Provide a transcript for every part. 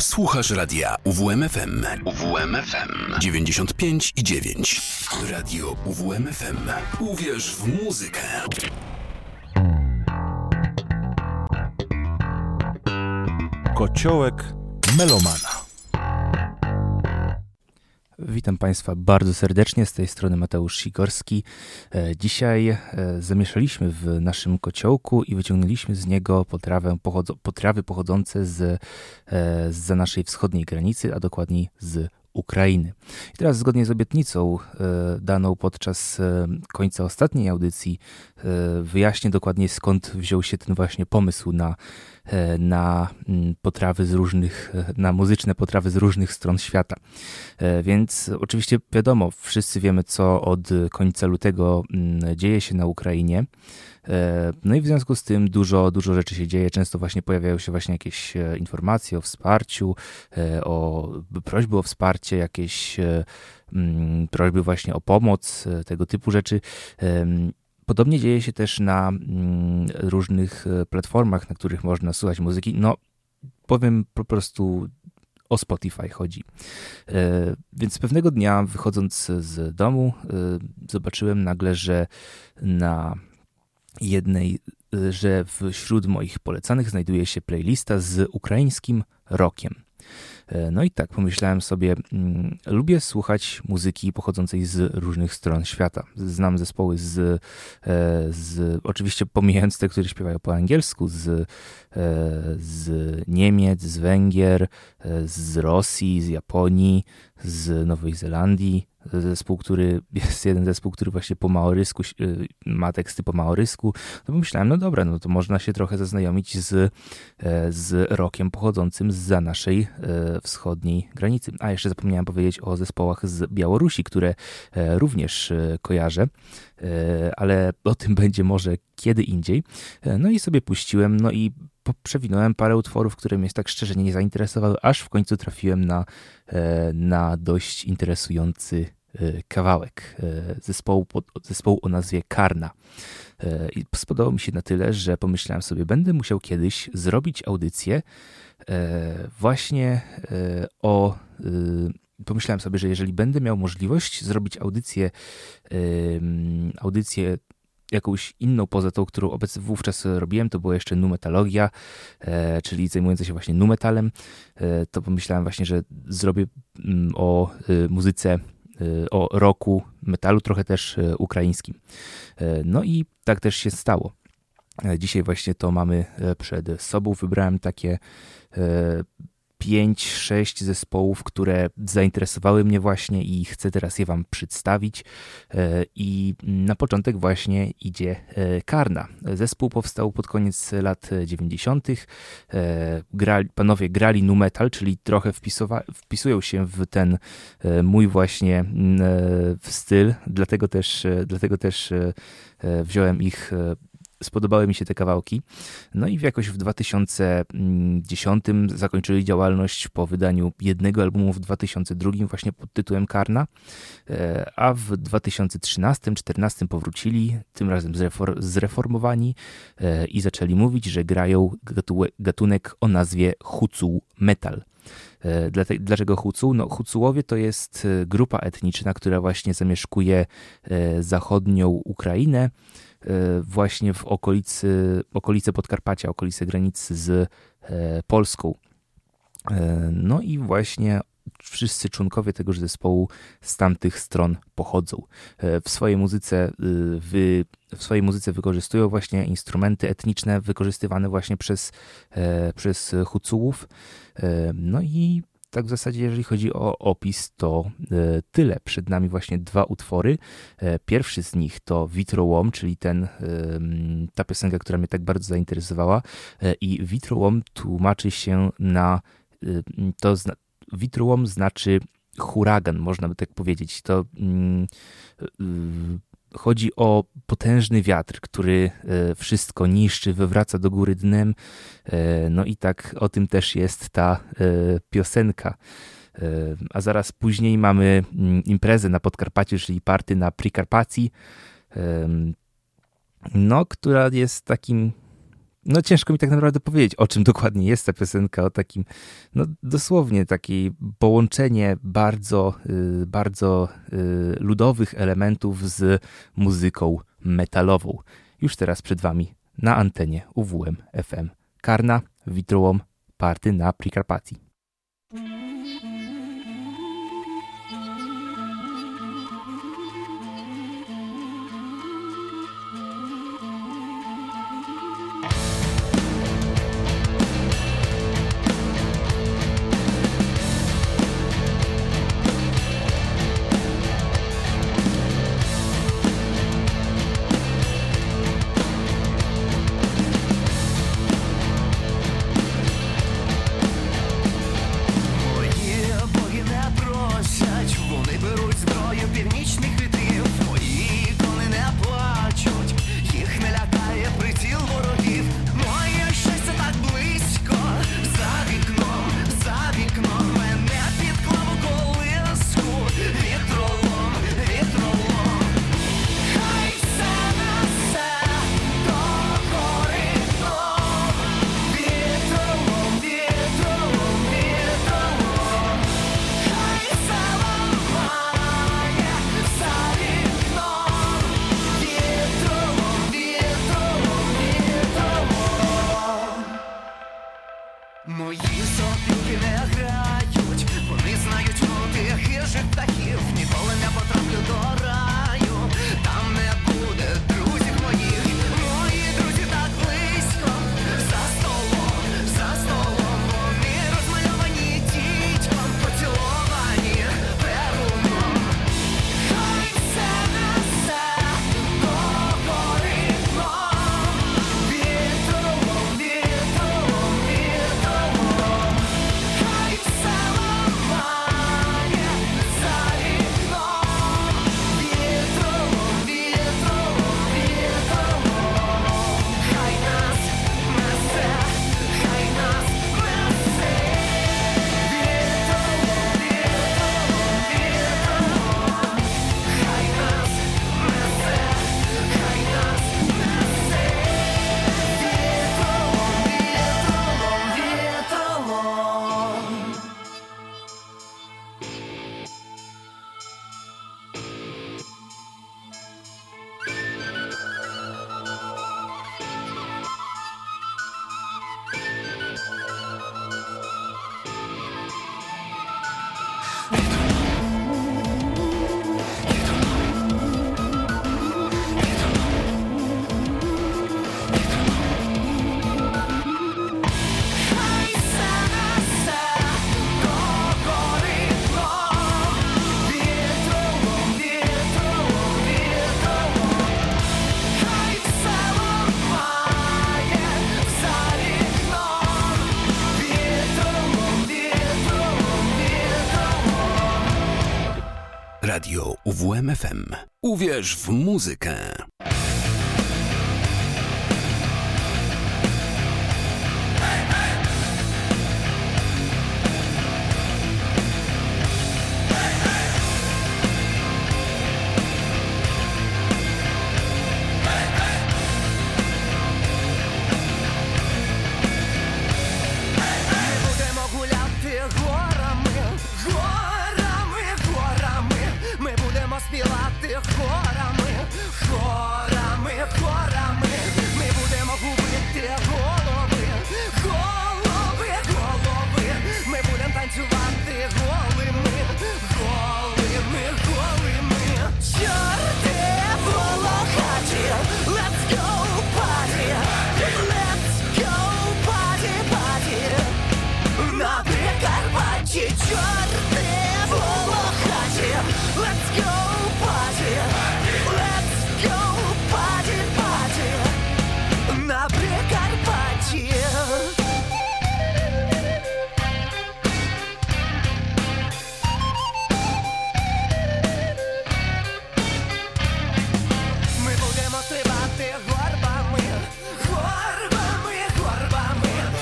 Słuchasz radia UWMFM. UWMFM 95,9. Radio UWMFM. Uwierz w muzykę. Kociołek melomana. Witam Państwa bardzo serdecznie, z tej strony Mateusz Sikorski. Dzisiaj zamieszaliśmy w naszym kociołku i wyciągnęliśmy z niego potrawy pochodzące z naszej wschodniej granicy, a dokładniej z Ukrainy. I teraz zgodnie z obietnicą daną podczas końca ostatniej audycji wyjaśnię dokładnie, skąd wziął się ten właśnie pomysł na muzyczne potrawy z różnych stron świata. Więc oczywiście wiadomo, wszyscy wiemy, co od końca lutego dzieje się na Ukrainie. No i w związku z tym dużo rzeczy się dzieje. Często właśnie pojawiają się właśnie jakieś informacje o wsparciu, o prośby o wsparcie, jakieś prośby właśnie o pomoc, tego typu rzeczy. Podobnie dzieje się też na różnych platformach, na których można słuchać muzyki. No, powiem po prostu, o Spotify chodzi. Więc pewnego dnia, wychodząc z domu, zobaczyłem nagle, że że wśród moich polecanych znajduje się playlista z ukraińskim rockiem. No i tak pomyślałem sobie, lubię słuchać muzyki pochodzącej z różnych stron świata. Znam zespoły oczywiście pomijając te, które śpiewają po angielsku, z Niemiec, z Węgier, z Rosji, z Japonii, z Nowej Zelandii. Jest jeden zespół, który właśnie po maorysku, ma teksty po maorysku, no pomyślałem, no dobra, no to można się trochę zaznajomić z rockiem pochodzącym zza naszej wschodniej granicy. A jeszcze zapomniałem powiedzieć o zespołach z Białorusi, które również kojarzę, ale o tym będzie może kiedy indziej. No i sobie puściłem, no i przewinąłem parę utworów, które mnie tak szczerze nie zainteresowały, aż w końcu trafiłem na dość interesujący kawałek zespołu o nazwie Karna. I spodobało mi się na tyle, że pomyślałem sobie, będę musiał kiedyś zrobić audycję właśnie o... Pomyślałem sobie, że jeżeli będę miał możliwość zrobić audycję jakąś inną poza tą, którą wówczas robiłem, to była jeszcze numetalogia, czyli zajmująca się właśnie numetalem, to pomyślałem właśnie, że zrobię o muzyce, o rocku, metalu, trochę też ukraińskim. No i tak też się stało. Dzisiaj właśnie to mamy przed sobą. Wybrałem takie 5-6 zespołów, które zainteresowały mnie właśnie i chcę teraz je Wam przedstawić. I na początek właśnie idzie Karna. Zespół powstał pod koniec lat 90. Panowie grali nu metal, czyli trochę wpisują się w ten mój właśnie styl, dlatego też wziąłem ich. Spodobały mi się te kawałki. No i jakoś w 2010 zakończyli działalność po wydaniu jednego albumu w 2002 właśnie pod tytułem Karna, a w 2013-2014 powrócili, tym razem zreformowani i zaczęli mówić, że grają gatunek o nazwie Hucu Metal. Dlaczego Hucu? No, Hucułowie to jest grupa etniczna, która właśnie zamieszkuje zachodnią Ukrainę, właśnie w okolice Podkarpacia, okolice granicy z Polską. No i właśnie wszyscy członkowie tegoż zespołu z tamtych stron pochodzą. W swojej muzyce wykorzystują właśnie instrumenty etniczne wykorzystywane właśnie przez Hucułów. No i tak w zasadzie, jeżeli chodzi o opis, to tyle. Przed nami właśnie dwa utwory. Pierwszy z nich to Vitrolom, czyli ta piosenka, która mnie tak bardzo zainteresowała. I Vitrolom tłumaczy się Vitrolom znaczy huragan, można by tak powiedzieć. To chodzi o potężny wiatr, który wszystko niszczy, wywraca do góry dnem. No i tak o tym też jest ta piosenka. A zaraz później mamy imprezę na Podkarpaciu, czyli party na Prikarpacji, no, która jest takim no ciężko mi tak naprawdę powiedzieć, o czym dokładnie jest ta piosenka, o takim, no dosłownie takie połączenie bardzo ludowych elementów z muzyką metalową. Już teraz przed wami na antenie UWM FM. Karna, Vitrolom, party na Prikarpacji. Radio UWMFM. Uwierz w muzykę.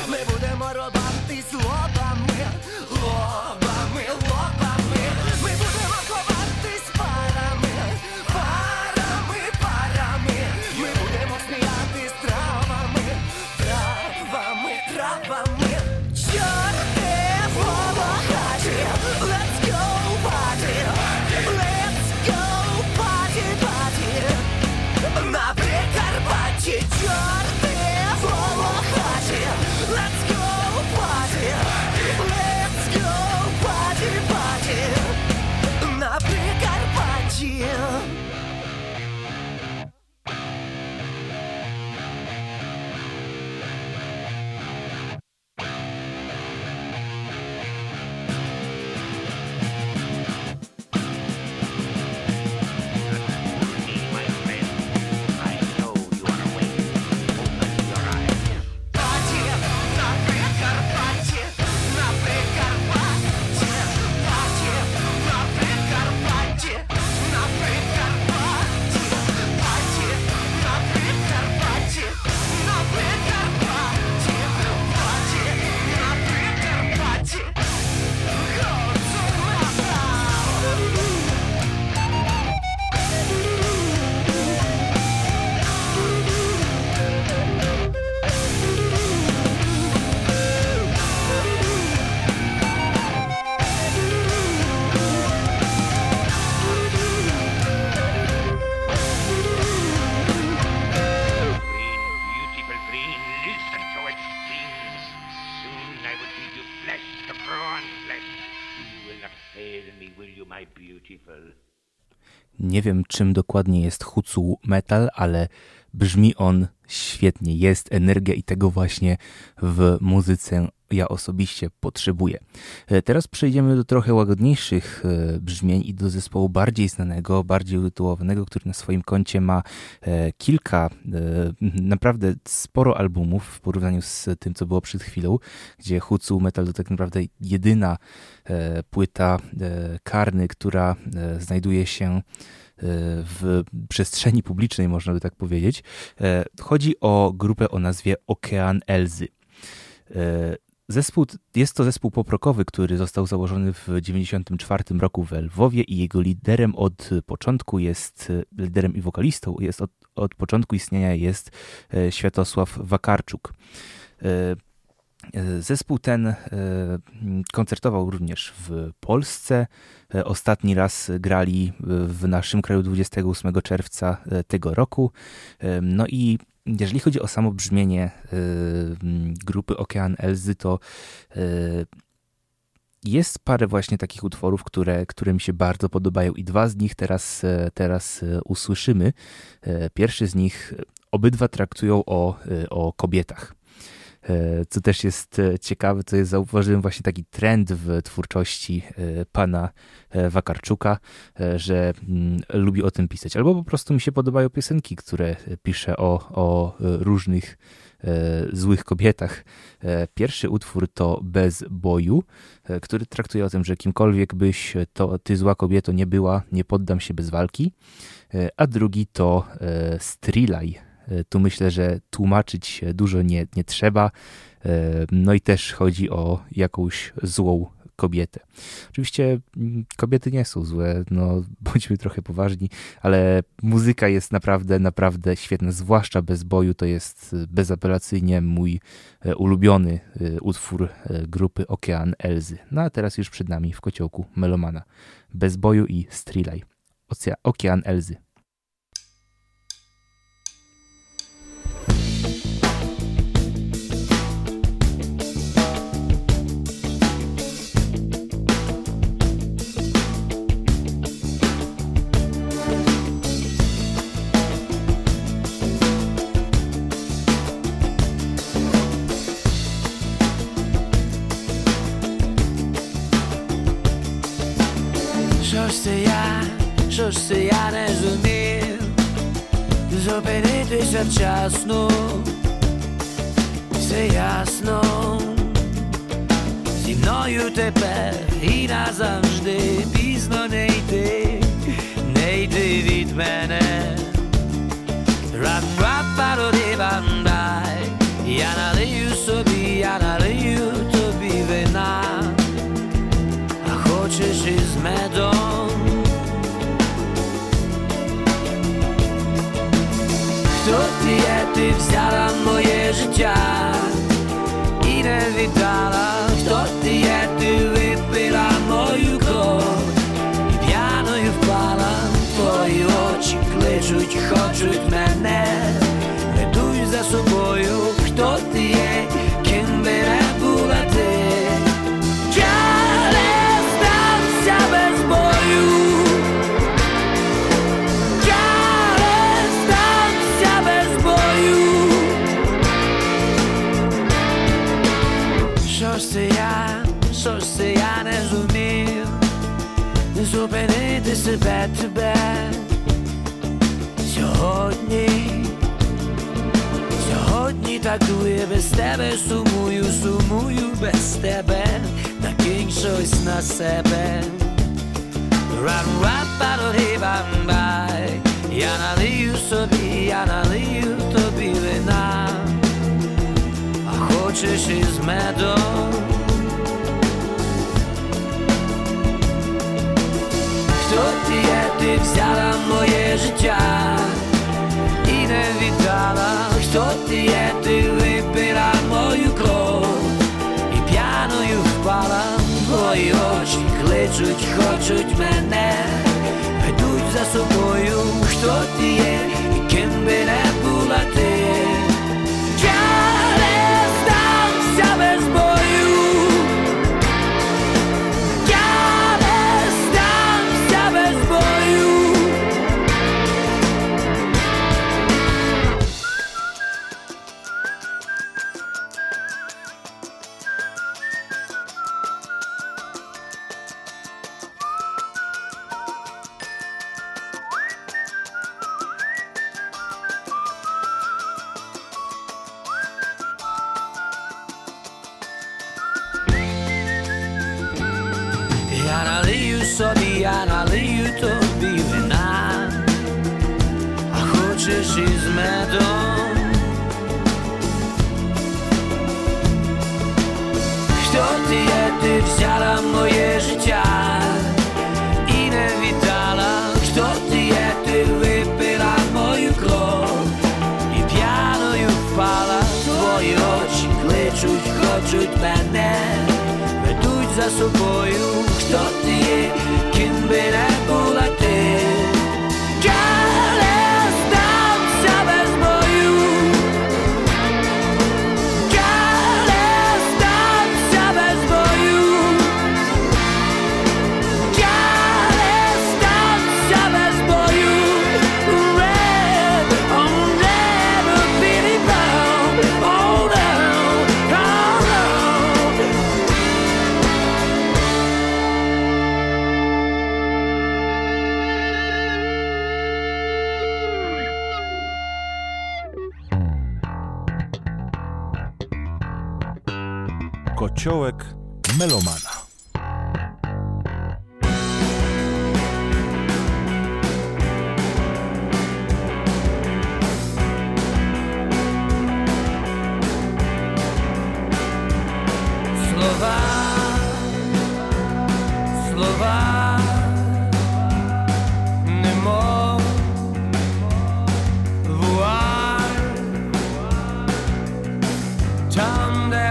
Ми будемо робати з лобами, лобами, лобами. Nie wiem, czym dokładnie jest Hucu Metal, ale brzmi on świetnie. Jest energia i tego właśnie w muzyce ja osobiście potrzebuję. Teraz przejdziemy do trochę łagodniejszych brzmień i do zespołu bardziej znanego, bardziej utytułowanego, który na swoim koncie ma kilka, naprawdę sporo albumów w porównaniu z tym, co było przed chwilą, gdzie Hucu Metal to tak naprawdę jedyna płyta Karny, która znajduje się w przestrzeni publicznej, można by tak powiedzieć. Chodzi o grupę o nazwie Okean Elzy. Jest to zespół poprokowy, który został założony w 1994 roku we Lwowie i jego liderem od początku jest, liderem i wokalistą jest od początku istnienia jest Światosław Wakarczuk. Zespół ten koncertował również w Polsce. Ostatni raz grali w naszym kraju 28 czerwca tego roku. No i jeżeli chodzi o samo brzmienie grupy Okean Elzy, to jest parę właśnie takich utworów, które mi się bardzo podobają i dwa z nich teraz usłyszymy. Pierwszy z nich, obydwa traktują o kobietach. Co też jest ciekawe, to jest, zauważyłem właśnie taki trend w twórczości pana Wakarczuka, że lubi o tym pisać. Albo po prostu mi się podobają piosenki, które pisze o różnych złych kobietach. Pierwszy utwór to Bez boju, który traktuje o tym, że kimkolwiek byś, to ty zła kobieto nie była, nie poddam się bez walki. A drugi to Strilaj. Tu myślę, że tłumaczyć dużo nie trzeba. No i też chodzi o jakąś złą kobietę. Oczywiście kobiety nie są złe, no bądźmy trochę poważni, ale muzyka jest naprawdę, naprawdę świetna, zwłaszcza Bez boju, to jest bezapelacyjnie mój ulubiony utwór grupy Okean Elzy. No a teraz już przed nami w Kociołku melomana. Bez boju i Strilaj. Okean Elzy. Що ж це я не зумів зупинитися вчасно, все ясно, зі мною тепер і назавжди, пізно не йти від мене. Рап-рап-пару-ди-бам-бай, я налию тобі вина, а хочеш із медом. Хто ти є, ти взяла моє життя і не віддала. Хто ти є, ти випила мою кров і п'яною впала. Твої очі кличуть, хочуть мене, ведуй за собою. Хто ти є, ким би не була ти? Я не здався без бою. Що ж це я не зумів зупинити себе, тебе сьогодні так дує, без тебе сумую без тебе, накинь щось на себе. Рам-рап-пару-ді-бам-бай, я налию тобі вина, а хочеш із медом. Хто ти є, ти взяла моє життя і не віддала. Хто ти є, ти випила мою кров і п'яною впала. Твої очі кличуть, хочуть мене, ведуть за собою. Хто ти є, і ким би не була ти? Я не здався без бою. Я не ja naliju sobie, ja naliju tobie wina. A хочеш із медом? Хто ти є, ти взяла моє життя і не віддала. Хто ти є, ти випила мою кров і п'яною впала. Твої очі кличуть, хочуть мене, ведуть за собою. Хто ти є, ким би не була ти? Kociołek melomana. Słowa, słowa nemov voar. Tam de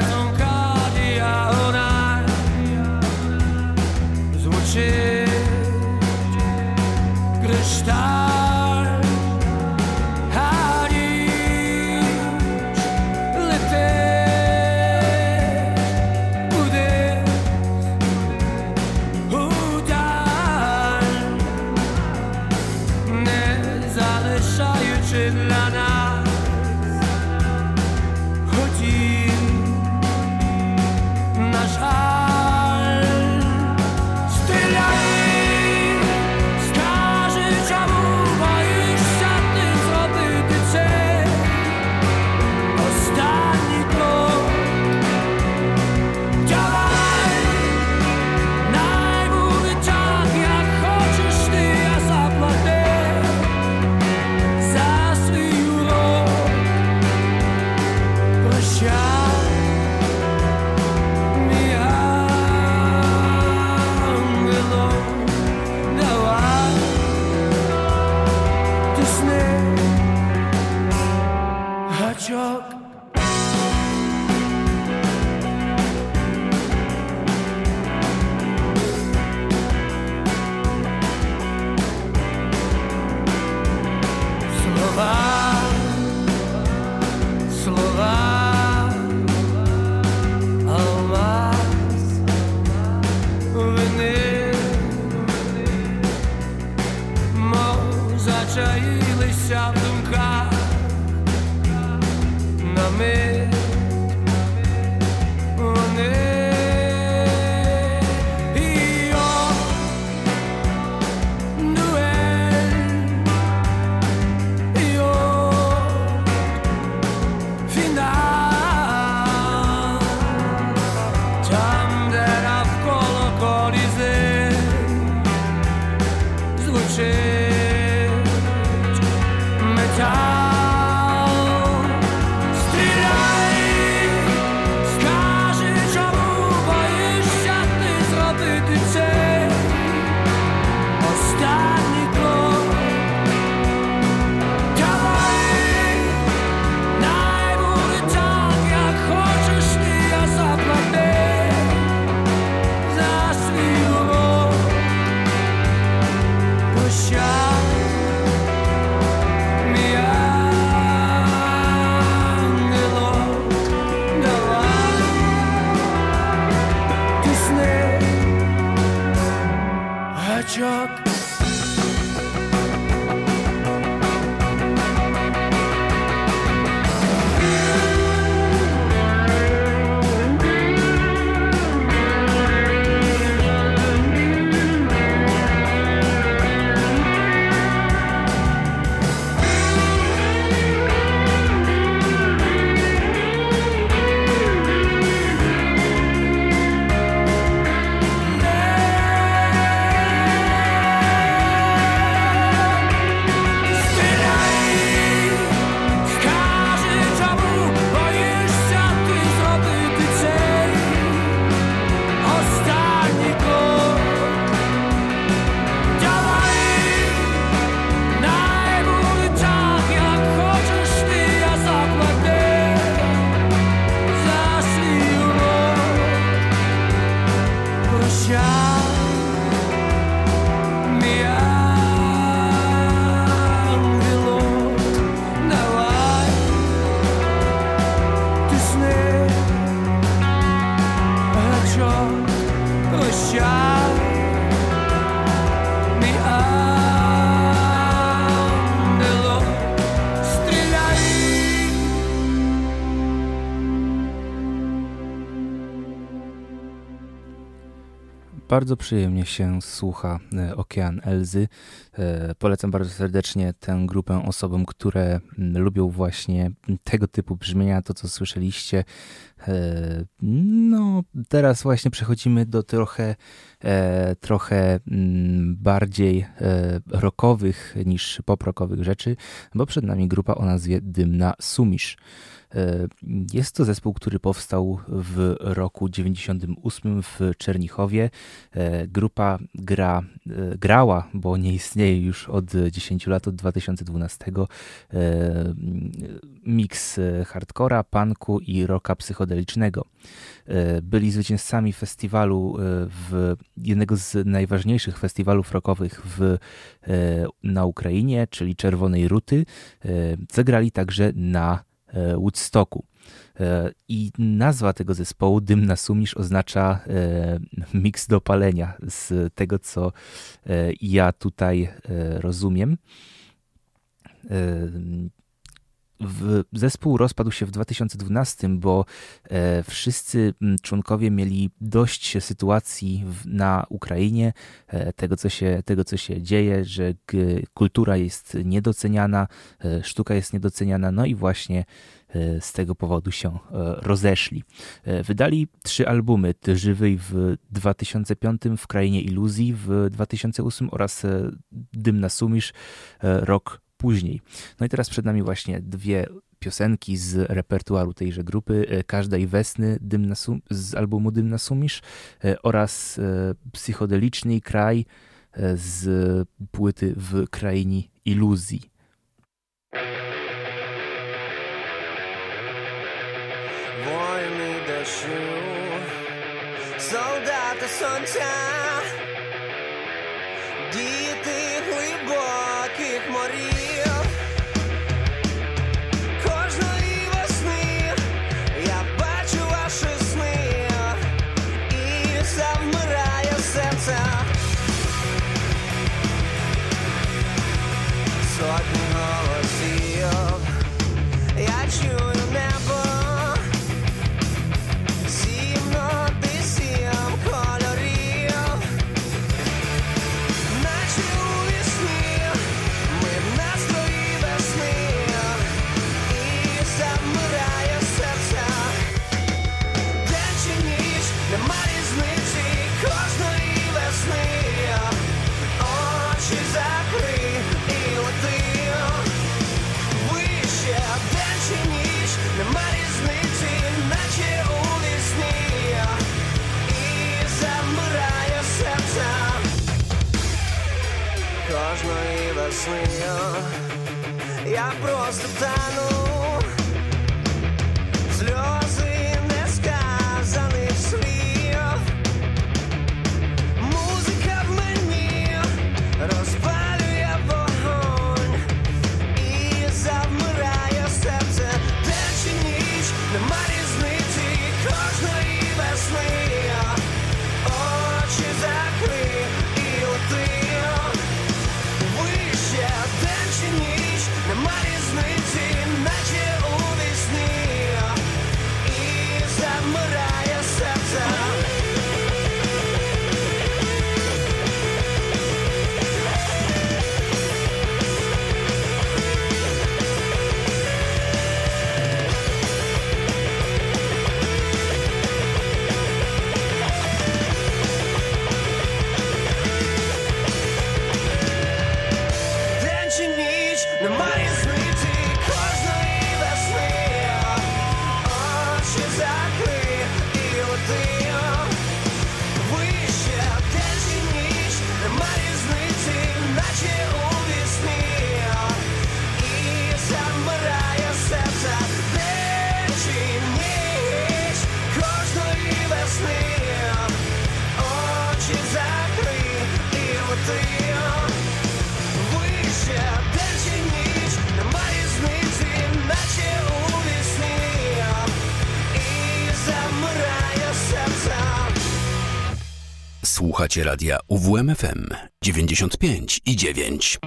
Bardzo przyjemnie się słucha Okean Elzy. Polecam bardzo serdecznie tę grupę osobom, które lubią właśnie tego typu brzmienia, to co słyszeliście. No, teraz właśnie przechodzimy do trochę bardziej rockowych niż poprockowych rzeczy, bo przed nami grupa o nazwie Dymna Sumish. Jest to zespół, który powstał w roku 1998 w Czernichowie. Grupa grała, bo nie istnieje już od 10 lat, od 2012, miks hardcora, punku i rocka psychodelicznego. Byli zwycięzcami festiwalu, jednego z najważniejszych festiwalów rockowych na Ukrainie, czyli Czerwonej Ruty. Zagrali także na Woodstocku. I nazwa tego zespołu Dymna Sumish oznacza miks do palenia, z tego co ja tutaj rozumiem. Zespół rozpadł się w 2012, bo wszyscy członkowie mieli dość sytuacji na Ukrainie, tego co się dzieje, że kultura jest niedoceniana, sztuka jest niedoceniana, no i właśnie z tego powodu się rozeszli. Wydali 3 albumy, Żywej w 2005, W krainie iluzji w 2008 oraz Dymna Sumish rok później. No i teraz przed nami właśnie 2 piosenki z repertuaru tejże grupy, Każdej wesny z albumu Dymna Sumish oraz Psychodeliczny kraj z płyty W krainie iluzji. Wojny, deszczu, soldaty słońca, dzieci głębokich mori. Я просто тону, слезы несказанных слив, музыка в мне розпалю я вогонь і завмирає серце, день чи ніч, нема різниці, кожної весни, очі закрий і лети. День чи ніч, нема різниці, наче Słuchacie radia UWMFM 95,9.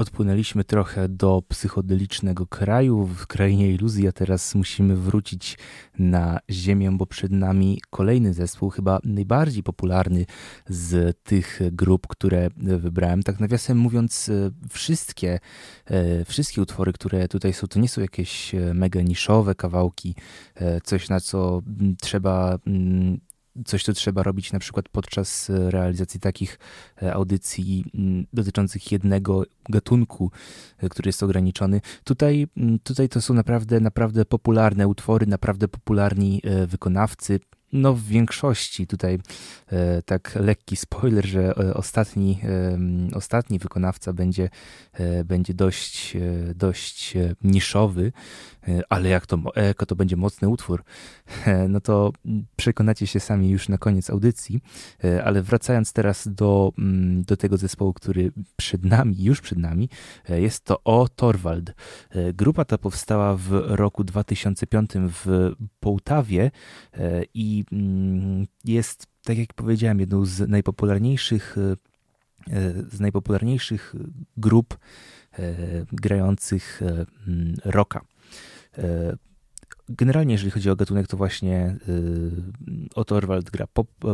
odpłynęliśmy trochę do psychodelicznego kraju, w krainie iluzji, a teraz musimy wrócić na ziemię, bo przed nami kolejny zespół, chyba najbardziej popularny z tych grup, które wybrałem. Tak nawiasem mówiąc, wszystkie utwory, które tutaj są, to nie są jakieś mega niszowe kawałki, coś, co trzeba robić na przykład podczas realizacji takich audycji dotyczących jednego gatunku, który jest ograniczony. Tutaj to są naprawdę popularne utwory, naprawdę popularni wykonawcy. No w większości tutaj tak lekki spoiler, że ostatni wykonawca będzie dość niszowy, ale jak to będzie mocny utwór, no to przekonacie się sami już na koniec audycji, ale wracając teraz do tego zespołu, który już przed nami, jest to O.Torvald. Grupa ta powstała w roku 2005 w Połtawie i jest, tak jak powiedziałem, jedną z najpopularniejszych grup grających rocka. Generalnie, jeżeli chodzi o gatunek, to właśnie O.Torvald gra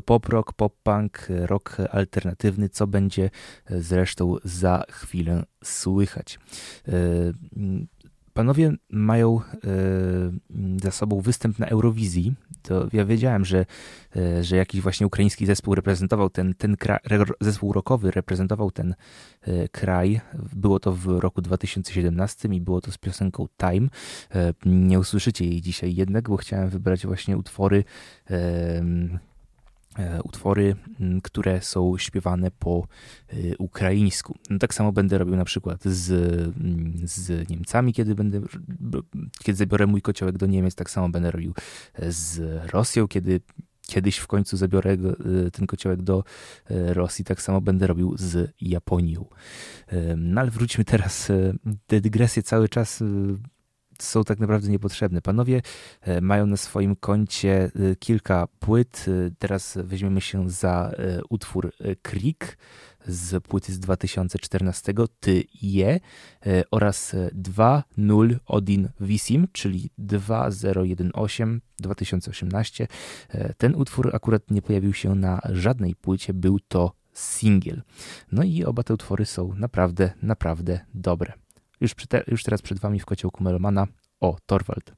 pop rock, pop punk, rock alternatywny, co będzie zresztą za chwilę słychać. Panowie mają za sobą występ na Eurowizji. To ja wiedziałem, że jakiś właśnie ukraiński zespół reprezentował zespół rockowy reprezentował ten kraj. Było to w roku 2017 i było to z piosenką Time. Nie usłyszycie jej dzisiaj jednak, bo chciałem wybrać właśnie utwory, które są śpiewane po ukraińsku. No, tak samo będę robił na przykład z Niemcami, kiedy zabiorę mój kociołek do Niemiec, tak samo będę robił z Rosją, kiedy kiedyś w końcu zabiorę ten kociołek do Rosji, tak samo będę robił z Japonią. No ale wróćmy teraz, te dygresje cały czas są tak naprawdę niepotrzebne. Panowie mają na swoim koncie kilka płyt. Teraz weźmiemy się za utwór Krik z płyty z 2014 Ty Je oraz 2018, czyli 2018. Ten utwór akurat nie pojawił się na żadnej płycie, był to singiel. No i oba te utwory są naprawdę dobre. Już teraz przed wami w Kociołku Melomana O.Torvald.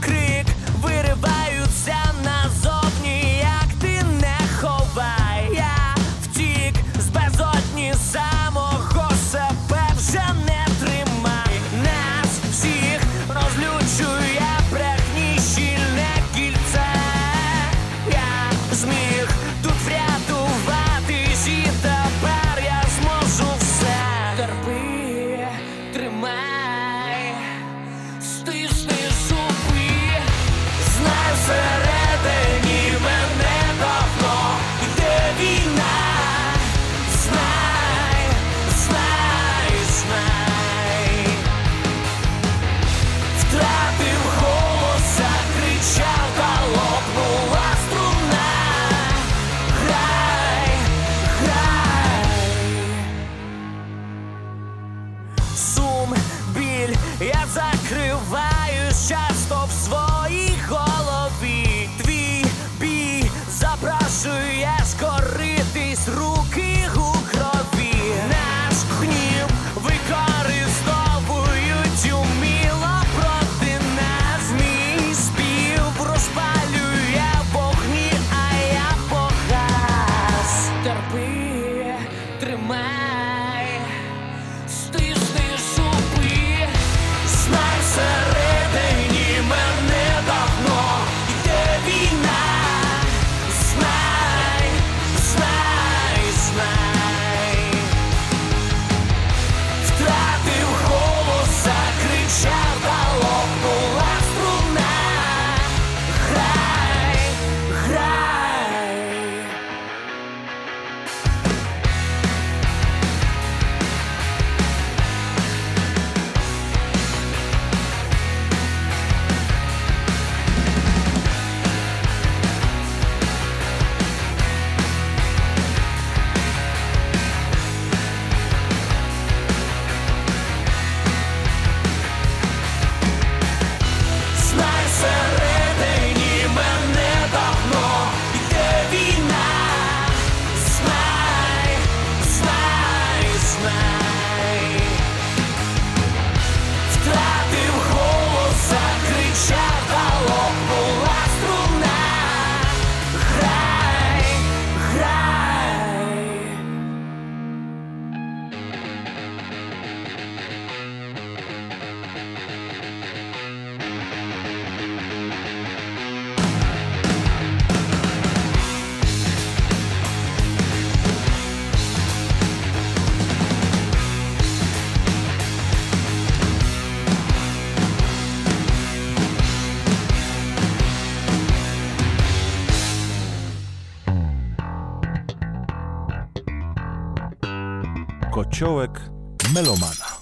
Крик вириваються назовні. Kociołek melomana.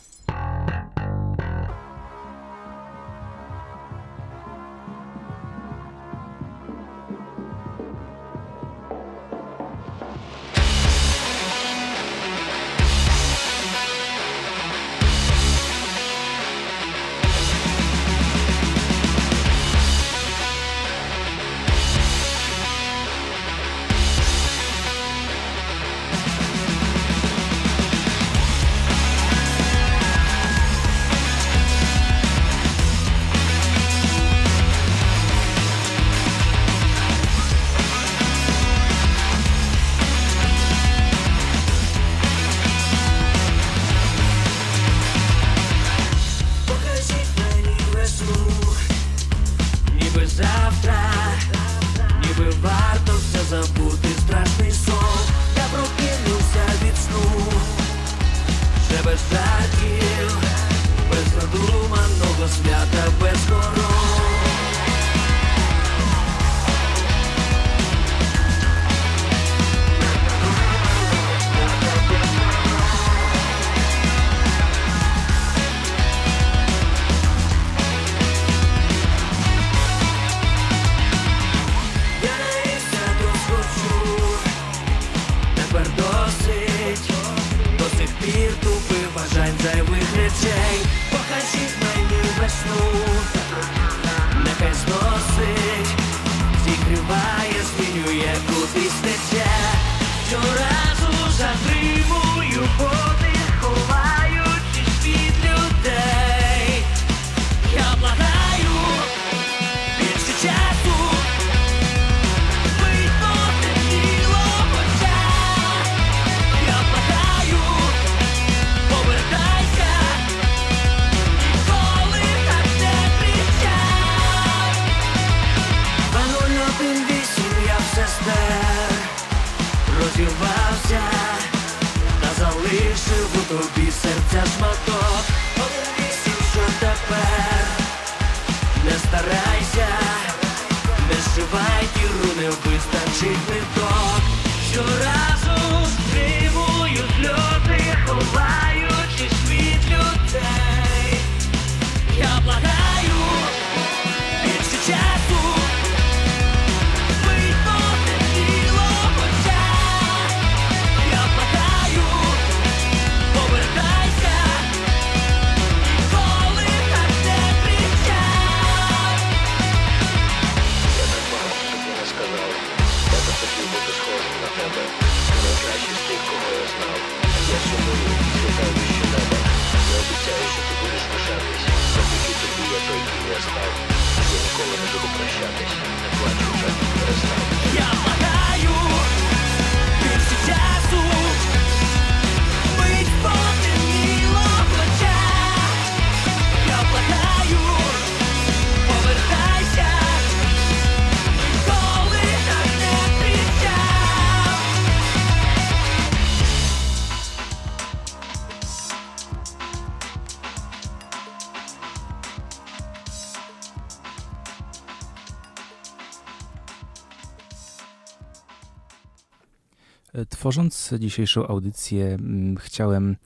Tworząc dzisiejszą audycję, chciałem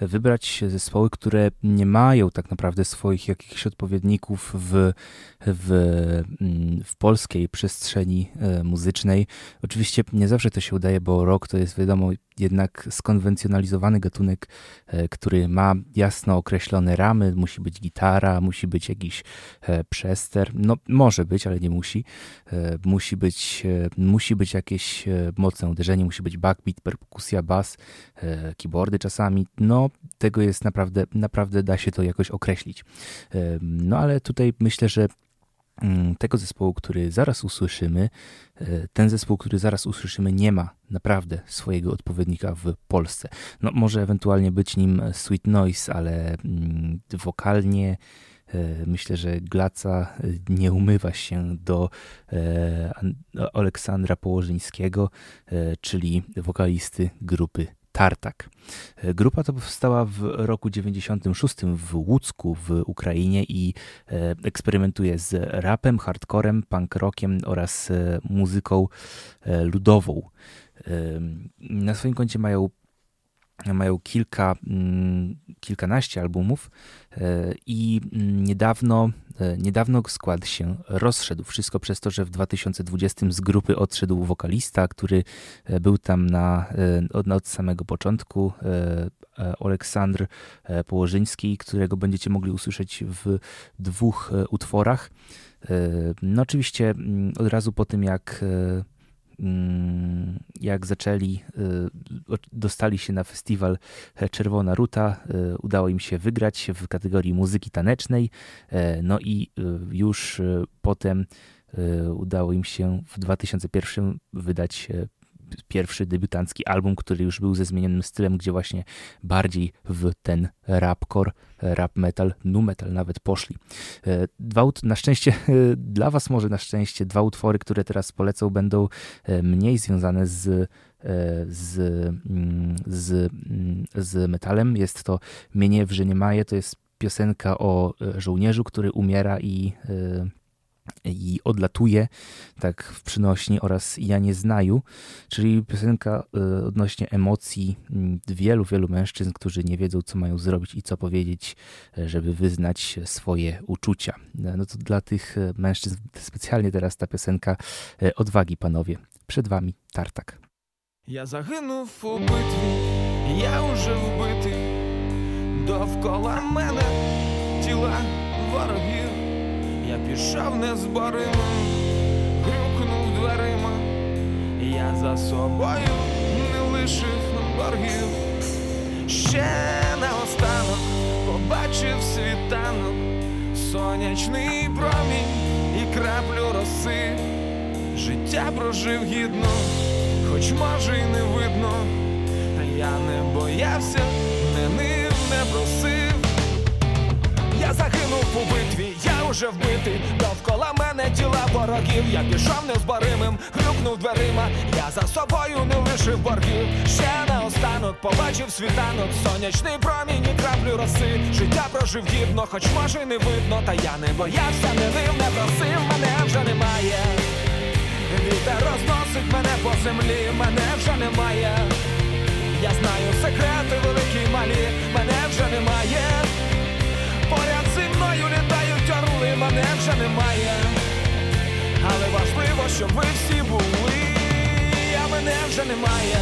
wybrać zespoły, które nie mają tak naprawdę swoich jakichś odpowiedników w polskiej przestrzeni muzycznej. Oczywiście nie zawsze to się udaje, bo rock to jest, wiadomo, jednak skonwencjonalizowany gatunek, który ma jasno określone ramy, musi być gitara, musi być jakiś przester, no może być, ale nie musi. Musi być jakieś mocne uderzenie, musi być backbeat, perkusja, bas, keyboardy czasami, no tego jest naprawdę da się to jakoś określić. No ale tutaj myślę, że ten zespół, który zaraz usłyszymy, nie ma naprawdę swojego odpowiednika w Polsce. No może ewentualnie być nim Sweet Noise, ale wokalnie myślę, że Glaca nie umywa się do Oleksandra Położyńskiego, czyli wokalisty grupy Tartak. Grupa ta powstała w roku 1996 w Łucku w Ukrainie i eksperymentuje z rapem, hardcorem, punk rockiem oraz muzyką ludową. Na swoim koncie mają mają kilkanaście albumów i niedawno skład się rozszedł. Wszystko przez to, że w 2020 z grupy odszedł wokalista, który był tam od samego początku, Oleksandr Położyński, którego będziecie mogli usłyszeć w 2 utworach. No oczywiście od razu po tym, jak zaczęli, dostali się na festiwal Czerwona Ruta, udało im się wygrać w kategorii muzyki tanecznej, no i już potem udało im się w 2001 wydać pierwszy debiutancki album, który już był ze zmienionym stylem, gdzie właśnie bardziej w ten rapcore, rap metal, nu metal nawet poszli. Na szczęście, dla was może na szczęście, 2 utwory, które teraz polecą, będą mniej związane z metalem. Jest to Mnie wrze nie maje, to jest piosenka o żołnierzu, który umiera i odlatuje, tak w przynośni, oraz Ja nie znaju, czyli piosenka odnośnie emocji wielu mężczyzn, którzy nie wiedzą, co mają zrobić i co powiedzieć, żeby wyznać swoje uczucia. No to dla tych mężczyzn specjalnie teraz ta piosenka. Odwagi, panowie. Przed wami Tartak. Ja zaginął w bitwie, ja już wbity, dookoła mnie ciała wrogów. Я пішов незборимо, грюкнув дверима, я за собою не лишив боргів. Ще наостанок побачив світанок, сонячний промінь і краплю роси. Життя прожив гідно, хоч може й не видно, та я не боявся, не нив, не просив. Я загинув у битві, я уже вбитий, довкола мене тіла ворогів. Я пішов незборимим, хрюкнув дверима, я за собою не лишив боргів. Ще наостанок побачив світанок, сонячний промінь і краплю роси. Життя прожив гідно, хоч може й не видно, та я не боявся, не нив, не просив. Мене вже немає, вітер розносить мене по землі. Мене вже немає, я знаю секрети великі малі. Мене вже немає, поряд зі мною літають орли, мене вже немає, але важливо, щоб ви всі були, а мене вже немає.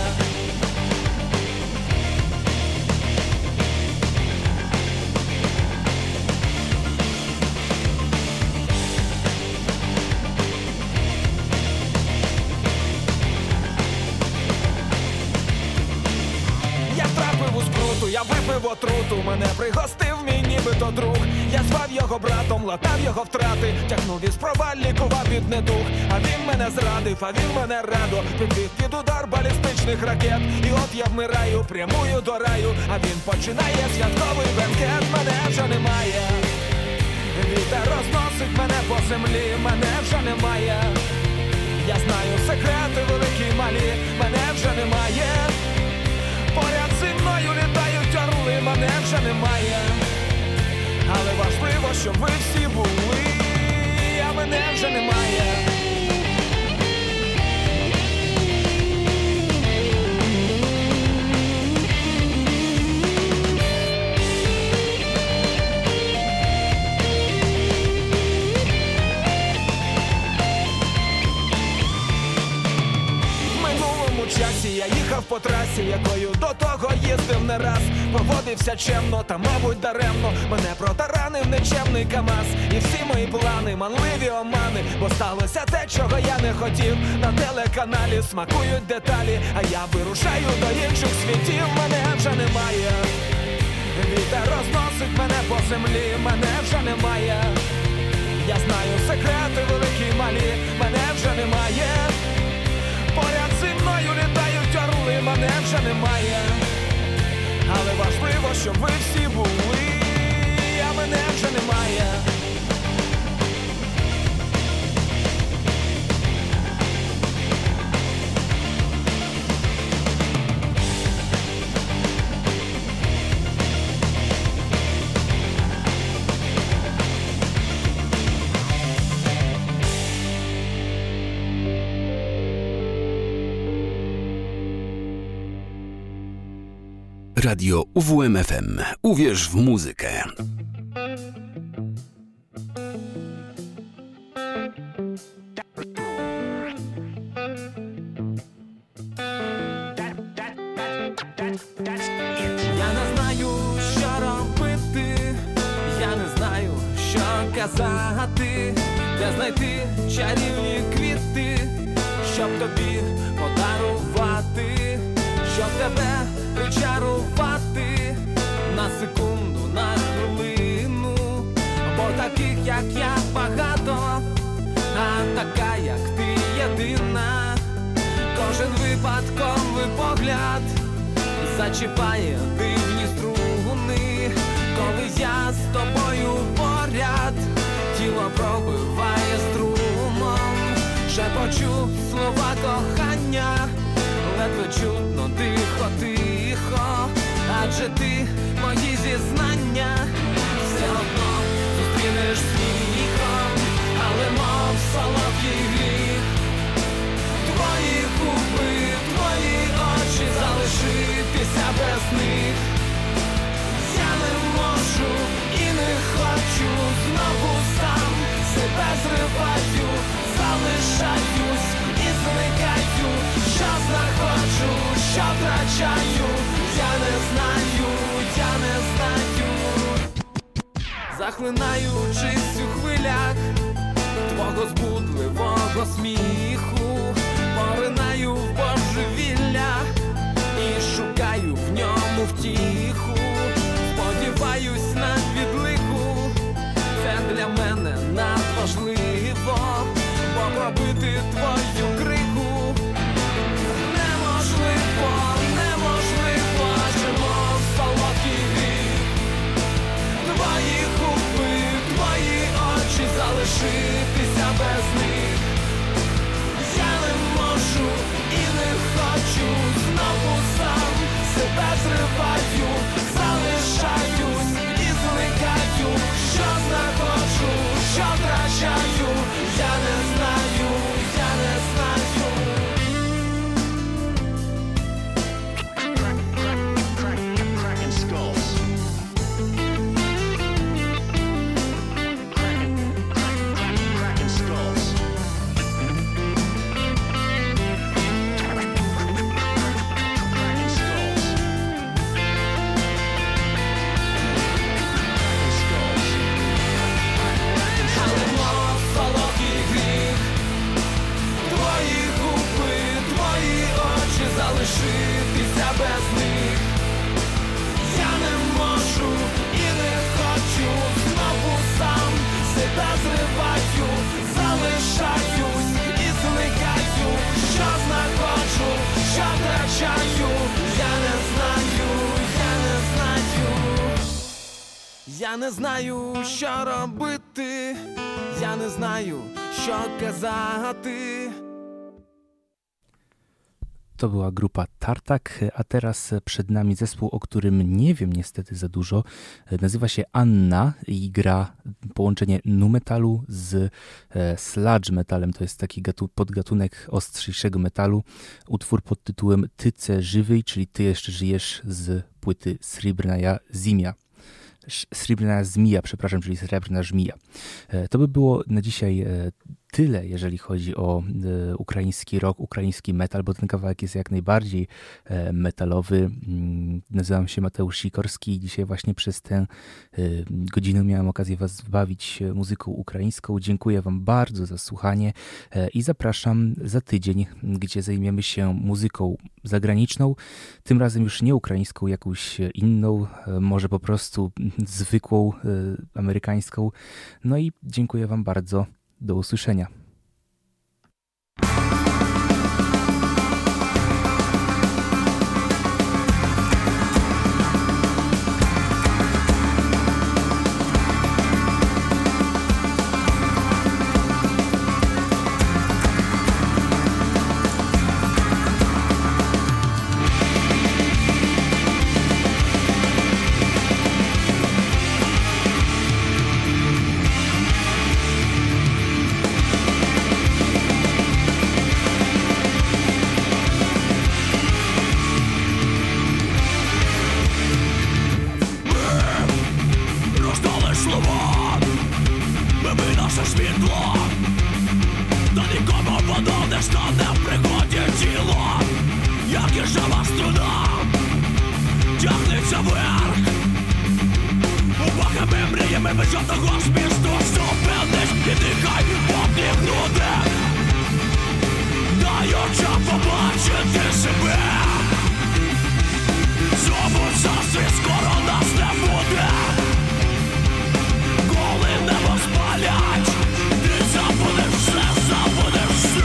Я випив отруту, мене пригостив мій нібито друг. Я звав його братом, латав його втрати, тягнув із проваль, лікував від недуг. А він мене зрадив, а він мене радо підвів під удар балістичних ракет. І от я вмираю, прямую до раю, а він починає святковий бенкет. Мене вже немає, вітер розносить мене по землі. Мене вже немає, я знаю секрети великі малі. Мене вже немає, поряд зі мною літають орли, мене вже немає, але важливо, щоб ви всі були, а мене вже немає. Я їхав по трасі, якою до того їздив не раз. Поводився чемно, та мабуть даремно, мене протаранив нечемний КамАЗ. І всі мої плани, манливі омани, бо сталося те, чого я не хотів. На телеканалі смакують деталі, а я вирушаю до інших світів. Мене вже немає, вітер розносить мене по землі. Мене вже немає, я знаю секрети великі малі. Мене вже немає, поряд зі мною літають орли, мене вже немає, але важливо, щоб ви всі були, а мене вже немає. Radio UWMFM. Uwierz w muzykę. Я не знаю, що робити, я не знаю, що казати, де знайти чарівні квіти, щоб тобі подарувати, щоб тебе причарувати на секунду, на хвилину, бо таких, як я, багато, а така, як ти, єдина, кожен випадковий погляд зачіпає дивні струни, коли я з тобою поряд, тіло пробиває струмом, шепочу слова кохання, ледве чутно тихо-тихо, адже ти мої зізнання все одно зустрінеш сміхом, але мов солодкий гріх, твої губи, твої очі залишитися без них. Я не можу і не хочу, знову сам себе зриваю, залишаюсь і зникаю, що знаходжу, що втрачаю, я не знаю, я не знаю. Захлинаючись у хвилях твого збудливого сміху, поринаю в божевілля і шукаю в ньому втіху, сподіваюсь на відлику, це для мене надважливо, бо пробити твою криху неможливо, неможливо, живо в солодкій грі, твої губи, твої очі залишитися без них. Я не можу і не хочу, знову сам себе зриваю, залишаюсь і зникаю, що знаходжу, що втрачаю, я не знаю, я не знаю. Залишитися без них. Я не можу і не хочу, знову сам себе зриваю, залишаюсь і зникаю, що знаходжу, що втрачаю, я не знаю, я не знаю. Я не знаю, що робити, я не знаю, що казати. To była grupa Tartak, a teraz przed nami zespół, o którym nie wiem niestety za dużo. Nazywa się Anna i gra połączenie nu metalu z sludge metalem. To jest taki podgatunek ostrzejszego metalu. Utwór pod tytułem Tyce żywej, czyli Ty jeszcze żyjesz, z płyty Srebrna Zmija, czyli Srebrna Żmija. To by było na dzisiaj tyle, jeżeli chodzi o ukraiński rock, ukraiński metal, bo ten kawałek jest jak najbardziej metalowy. Nazywam się Mateusz Sikorski i dzisiaj właśnie przez tę godzinę miałem okazję Was bawić muzyką ukraińską. Dziękuję Wam bardzo za słuchanie i zapraszam za tydzień, gdzie zajmiemy się muzyką zagraniczną. Tym razem już nie ukraińską, jakąś inną, może po prostu zwykłą, amerykańską. No i dziękuję Wam bardzo. Do usłyszenia. Dlatego aż mieszczą pewność, nie dychaj, łapnie grudy. Даючи побачити себе, в цьому часі скоро нас не буде. Коли небо спалять, ти забудеш все, забудеш все.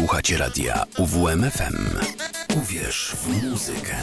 Słuchacie radia UWMFM. Uwierz w muzykę.